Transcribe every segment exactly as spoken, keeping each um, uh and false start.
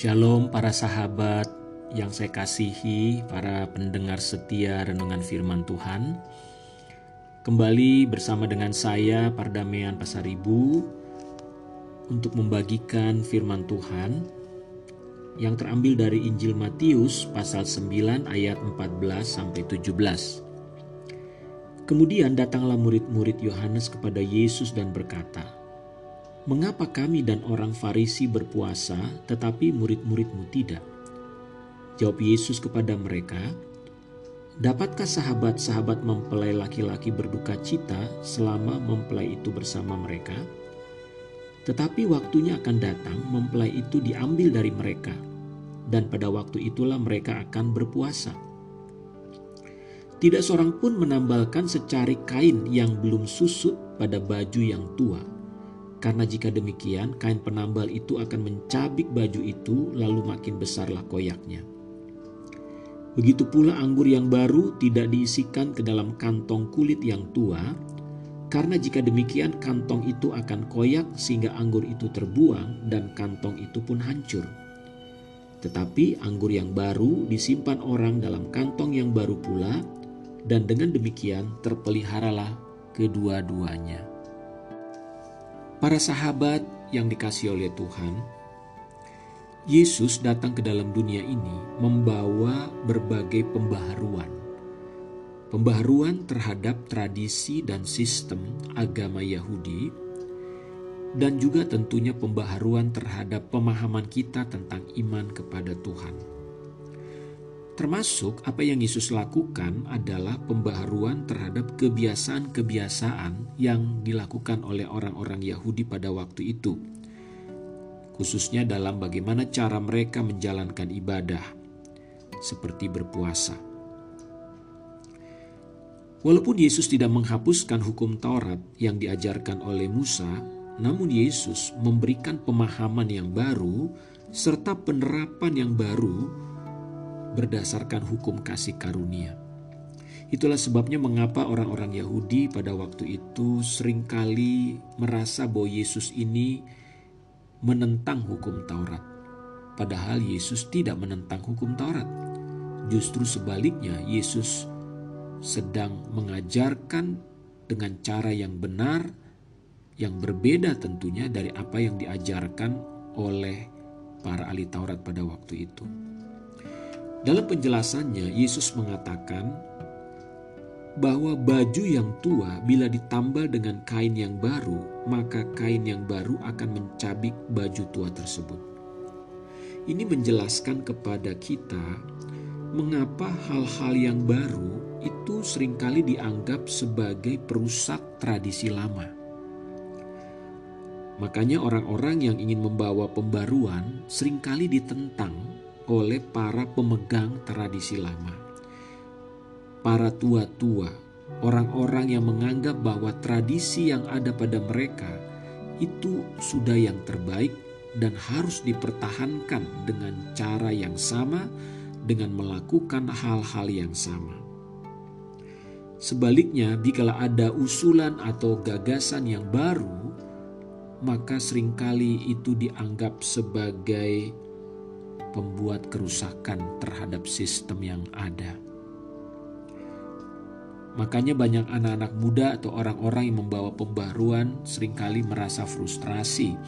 Shalom para sahabat yang saya kasihi, para pendengar setia renungan firman Tuhan. Kembali bersama dengan saya Pardamean Pasaribu untuk membagikan firman Tuhan yang terambil dari Injil Matius pasal sembilan ayat empat belas sampai tujuh belas. Kemudian datanglah murid-murid Yohanes kepada Yesus dan berkata, "Mengapa kami dan orang Farisi berpuasa, tetapi murid-murid-Mu tidak?" Jawab Yesus kepada mereka, "Dapatkah sahabat-sahabat mempelai laki-laki berduka cita selama mempelai itu bersama mereka? Tetapi waktunya akan datang mempelai itu diambil dari mereka, dan pada waktu itulah mereka akan berpuasa. Tidak seorang pun menambalkan secari kain yang belum susut pada baju yang tua. Karena jika demikian, kain penambal itu akan mencabik baju itu, lalu makin besarlah koyaknya. Begitu pula anggur yang baru tidak diisikan ke dalam kantong kulit yang tua. Karena jika demikian, kantong itu akan koyak sehingga anggur itu terbuang dan kantong itu pun hancur. Tetapi anggur yang baru disimpan orang dalam kantong yang baru pula, dan dengan demikian terpeliharalah kedua-duanya." Para sahabat yang dikasihi oleh Tuhan, Yesus datang ke dalam dunia ini membawa berbagai pembaharuan. Pembaharuan terhadap tradisi dan sistem agama Yahudi, dan juga tentunya pembaharuan terhadap pemahaman kita tentang iman kepada Tuhan. Termasuk apa yang Yesus lakukan adalah pembaharuan terhadap kebiasaan-kebiasaan yang dilakukan oleh orang-orang Yahudi pada waktu itu, khususnya dalam bagaimana cara mereka menjalankan ibadah, seperti berpuasa. Walaupun Yesus tidak menghapuskan hukum Taurat yang diajarkan oleh Musa, namun Yesus memberikan pemahaman yang baru serta penerapan yang baru berdasarkan hukum kasih karunia. Itulah sebabnya mengapa orang-orang Yahudi pada waktu itu seringkali merasa bahwa Yesus ini menentang hukum Taurat. Padahal Yesus tidak menentang hukum Taurat. Justru sebaliknya, Yesus sedang mengajarkan dengan cara yang benar, yang berbeda tentunya dari apa yang diajarkan oleh para ahli Taurat pada waktu itu. Dalam penjelasannya, Yesus mengatakan bahwa baju yang tua bila ditambal dengan kain yang baru, maka kain yang baru akan mencabik baju tua tersebut. Ini menjelaskan kepada kita mengapa hal-hal yang baru itu seringkali dianggap sebagai perusak tradisi lama. Makanya orang-orang yang ingin membawa pembaruan seringkali ditentang oleh para pemegang tradisi lama, para tua-tua, orang-orang yang menganggap bahwa tradisi yang ada pada mereka itu sudah yang terbaik dan harus dipertahankan dengan cara yang sama, dengan melakukan hal-hal yang sama. Sebaliknya, jikalau ada usulan atau gagasan yang baru, maka seringkali itu dianggap sebagai pembuat kerusakan terhadap sistem yang ada. Makanya banyak anak-anak muda atau orang-orang yang membawa pembaruan seringkali merasa frustrasi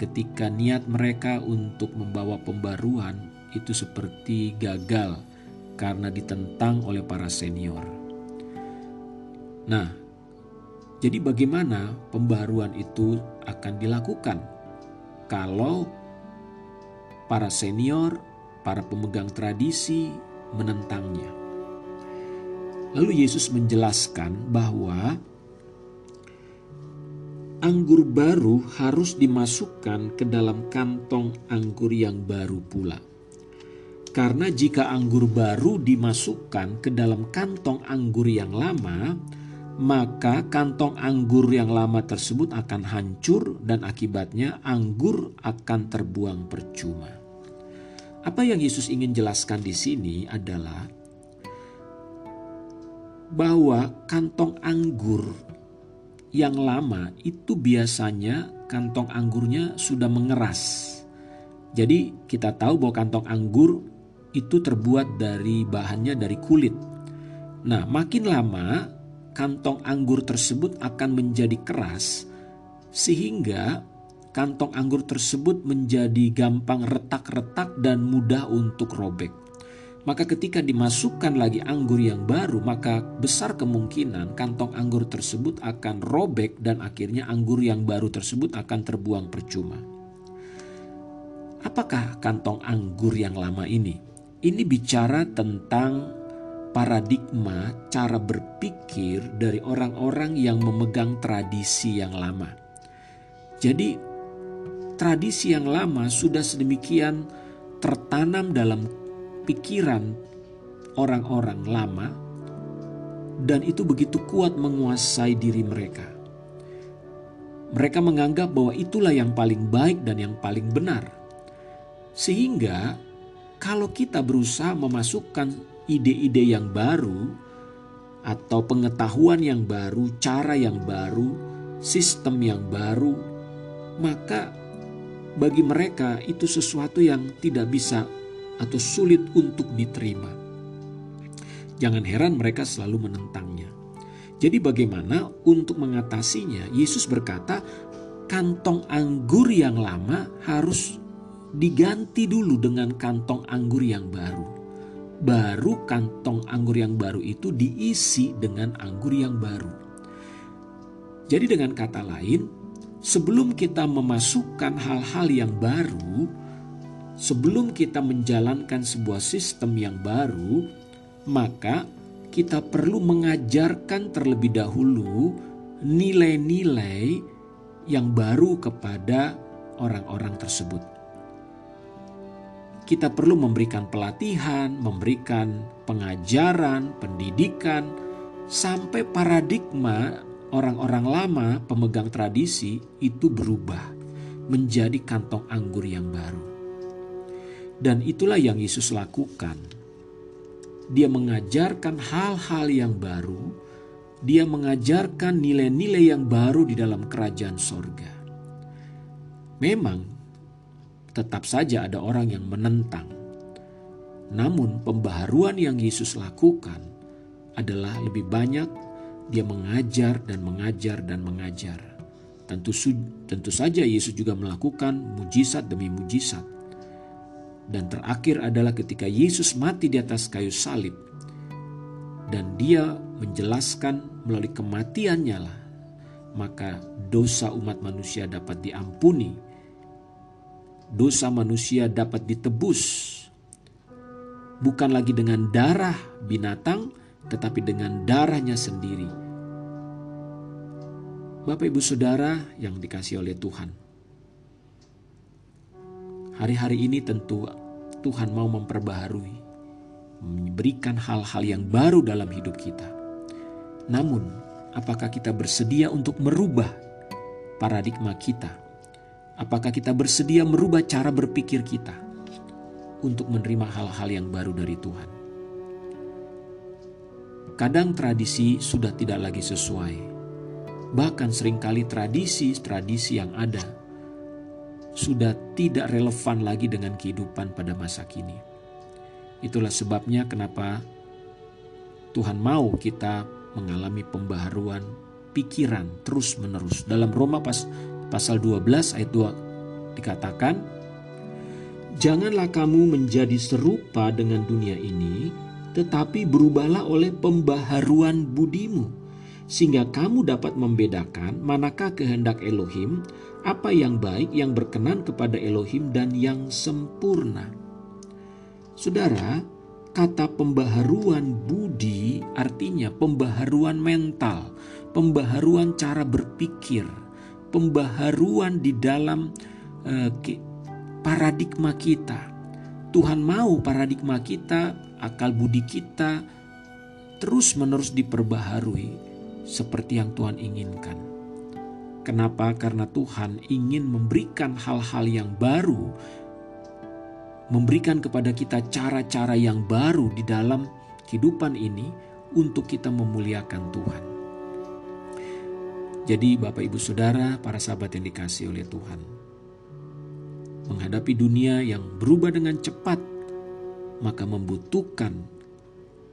ketika niat mereka untuk membawa pembaruan itu seperti gagal karena ditentang oleh para senior. Nah, jadi bagaimana pembaruan itu akan dilakukan kalau para senior, para pemegang tradisi menentangnya? Lalu Yesus menjelaskan bahwa anggur baru harus dimasukkan ke dalam kantong anggur yang baru pula. Karena jika anggur baru dimasukkan ke dalam kantong anggur yang lama, maka kantong anggur yang lama tersebut akan hancur dan akibatnya anggur akan terbuang percuma. Apa yang Yesus ingin jelaskan di sini adalah bahwa kantong anggur yang lama itu biasanya kantong anggurnya sudah mengeras. Jadi kita tahu bahwa kantong anggur itu terbuat dari bahannya dari kulit. Nah, makin lama kantong anggur tersebut akan menjadi keras sehingga kantong anggur tersebut menjadi gampang retak-retak dan mudah untuk robek. Maka ketika dimasukkan lagi anggur yang baru, maka besar kemungkinan kantong anggur tersebut akan robek dan akhirnya anggur yang baru tersebut akan terbuang percuma. Apakah kantong anggur yang lama ini? Ini bicara tentang paradigma cara berpikir dari orang-orang yang memegang tradisi yang lama. Jadi tradisi yang lama sudah sedemikian tertanam dalam pikiran orang-orang lama dan itu begitu kuat menguasai diri mereka. Mereka menganggap bahwa itulah yang paling baik dan yang paling benar. Sehingga kalau kita berusaha memasukkan ide-ide yang baru atau pengetahuan yang baru, cara yang baru, sistem yang baru, maka bagi mereka itu sesuatu yang tidak bisa atau sulit untuk diterima. Jangan heran mereka selalu menentangnya. Jadi bagaimana untuk mengatasinya? Yesus berkata, kantong anggur yang lama harus diganti dulu dengan kantong anggur yang baru. Baru kantong anggur yang baru itu diisi dengan anggur yang baru. Jadi dengan kata lain, sebelum kita memasukkan hal-hal yang baru, sebelum kita menjalankan sebuah sistem yang baru, maka kita perlu mengajarkan terlebih dahulu nilai-nilai yang baru kepada orang-orang tersebut. Kita perlu memberikan pelatihan, memberikan pengajaran, pendidikan, sampai paradigma orang-orang lama pemegang tradisi itu berubah menjadi kantong anggur yang baru. Dan itulah yang Yesus lakukan. Dia mengajarkan hal-hal yang baru, dia mengajarkan nilai-nilai yang baru di dalam kerajaan sorga. Memang tetap saja ada orang yang menentang. Namun pembaharuan yang Yesus lakukan adalah lebih banyak dia mengajar dan mengajar dan mengajar. Tentu, tentu saja Yesus juga melakukan mujizat demi mujizat. Dan terakhir adalah ketika Yesus mati di atas kayu salib. Dan dia menjelaskan melalui kematiannya lah, maka dosa umat manusia dapat diampuni. Dosa manusia dapat ditebus, bukan lagi dengan darah binatang, tetapi dengan darahnya sendiri. Bapak, Ibu, Saudara yang dikasihi oleh Tuhan. Hari-hari ini tentu Tuhan mau memperbaharui, memberikan hal-hal yang baru dalam hidup kita. Namun, apakah kita bersedia untuk merubah paradigma kita? Apakah kita bersedia merubah cara berpikir kita untuk menerima hal-hal yang baru dari Tuhan? Kadang tradisi sudah tidak lagi sesuai. Bahkan seringkali tradisi-tradisi yang ada sudah tidak relevan lagi dengan kehidupan pada masa kini. Itulah sebabnya kenapa Tuhan mau kita mengalami pembaharuan pikiran terus-menerus. Dalam Roma pas Pasal dua belas ayat dua dikatakan, janganlah kamu menjadi serupa dengan dunia ini, tetapi berubahlah oleh pembaharuan budimu, sehingga kamu dapat membedakan manakah kehendak Elohim, apa yang baik, yang berkenan kepada Elohim, dan yang sempurna. Saudara, kata pembaharuan budi artinya pembaharuan mental, pembaharuan cara berpikir, pembaharuan di dalam eh, paradigma kita. Tuhan mau paradigma kita, akal budi kita terus-menerus diperbaharui seperti yang Tuhan inginkan. Kenapa? Karena Tuhan ingin memberikan hal-hal yang baru, memberikan kepada kita cara-cara yang baru di dalam kehidupan ini untuk kita memuliakan Tuhan. Jadi Bapak, Ibu, Saudara, para sahabat yang dikasihi oleh Tuhan, menghadapi dunia yang berubah dengan cepat, maka membutuhkan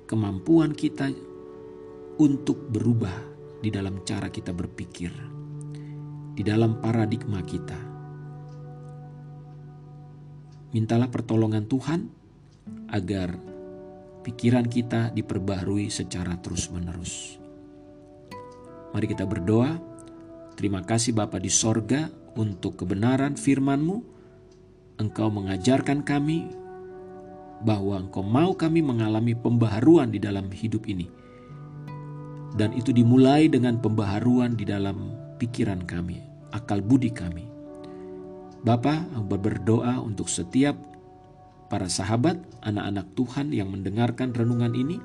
kemampuan kita untuk berubah di dalam cara kita berpikir, di dalam paradigma kita. Mintalah pertolongan Tuhan agar pikiran kita diperbaharui secara terus-menerus. Mari kita berdoa. Terima kasih Bapa di sorga untuk kebenaran firman-Mu. Engkau mengajarkan kami bahwa Engkau mau kami mengalami pembaharuan di dalam hidup ini. Dan itu dimulai dengan pembaharuan di dalam pikiran kami, akal budi kami. Bapa, hamba berdoa untuk setiap para sahabat, anak-anak Tuhan yang mendengarkan renungan ini.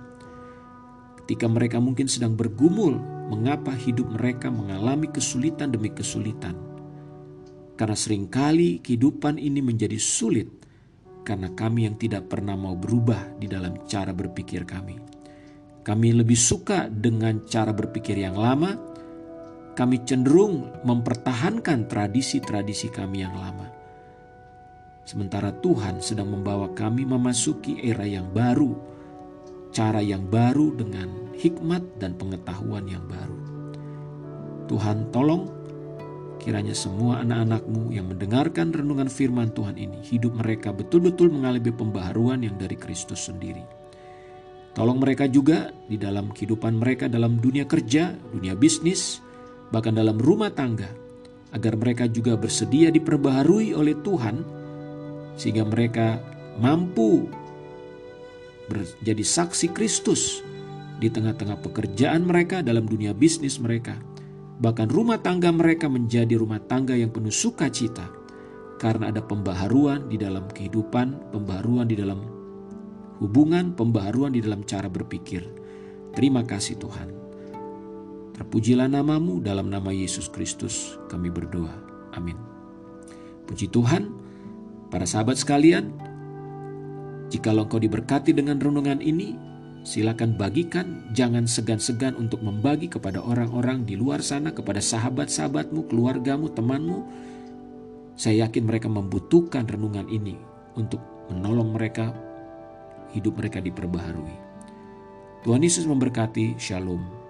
Ketika mereka mungkin sedang bergumul, mengapa hidup mereka mengalami kesulitan demi kesulitan. Karena seringkali kehidupan ini menjadi sulit, karena kami yang tidak pernah mau berubah di dalam cara berpikir kami. Kami lebih suka dengan cara berpikir yang lama, kami cenderung mempertahankan tradisi-tradisi kami yang lama. Sementara Tuhan sedang membawa kami memasuki era yang baru, cara yang baru dengan hikmat dan pengetahuan yang baru. Tuhan tolong kiranya semua anak-anak-Mu yang mendengarkan renungan firman Tuhan ini, hidup mereka betul-betul mengalami pembaharuan yang dari Kristus sendiri. Tolong mereka juga di dalam kehidupan mereka dalam dunia kerja, dunia bisnis, bahkan dalam rumah tangga, agar mereka juga bersedia diperbaharui oleh Tuhan, sehingga mereka mampu menjadi saksi Kristus di tengah-tengah pekerjaan mereka, dalam dunia bisnis mereka. Bahkan rumah tangga mereka menjadi rumah tangga yang penuh sukacita, karena ada pembaharuan di dalam kehidupan, pembaharuan di dalam hubungan, pembaharuan di dalam cara berpikir. Terima kasih Tuhan. Terpujilah nama-Mu, dalam nama Yesus Kristus kami berdoa. Amin. Puji Tuhan. Para sahabat sekalian, jikalau engkau diberkati dengan renungan ini, silakan bagikan, jangan segan-segan untuk membagi kepada orang-orang di luar sana, kepada sahabat-sahabatmu, keluargamu, temanmu. Saya yakin mereka membutuhkan renungan ini untuk menolong mereka, hidup mereka diperbaharui. Tuhan Yesus memberkati. Shalom.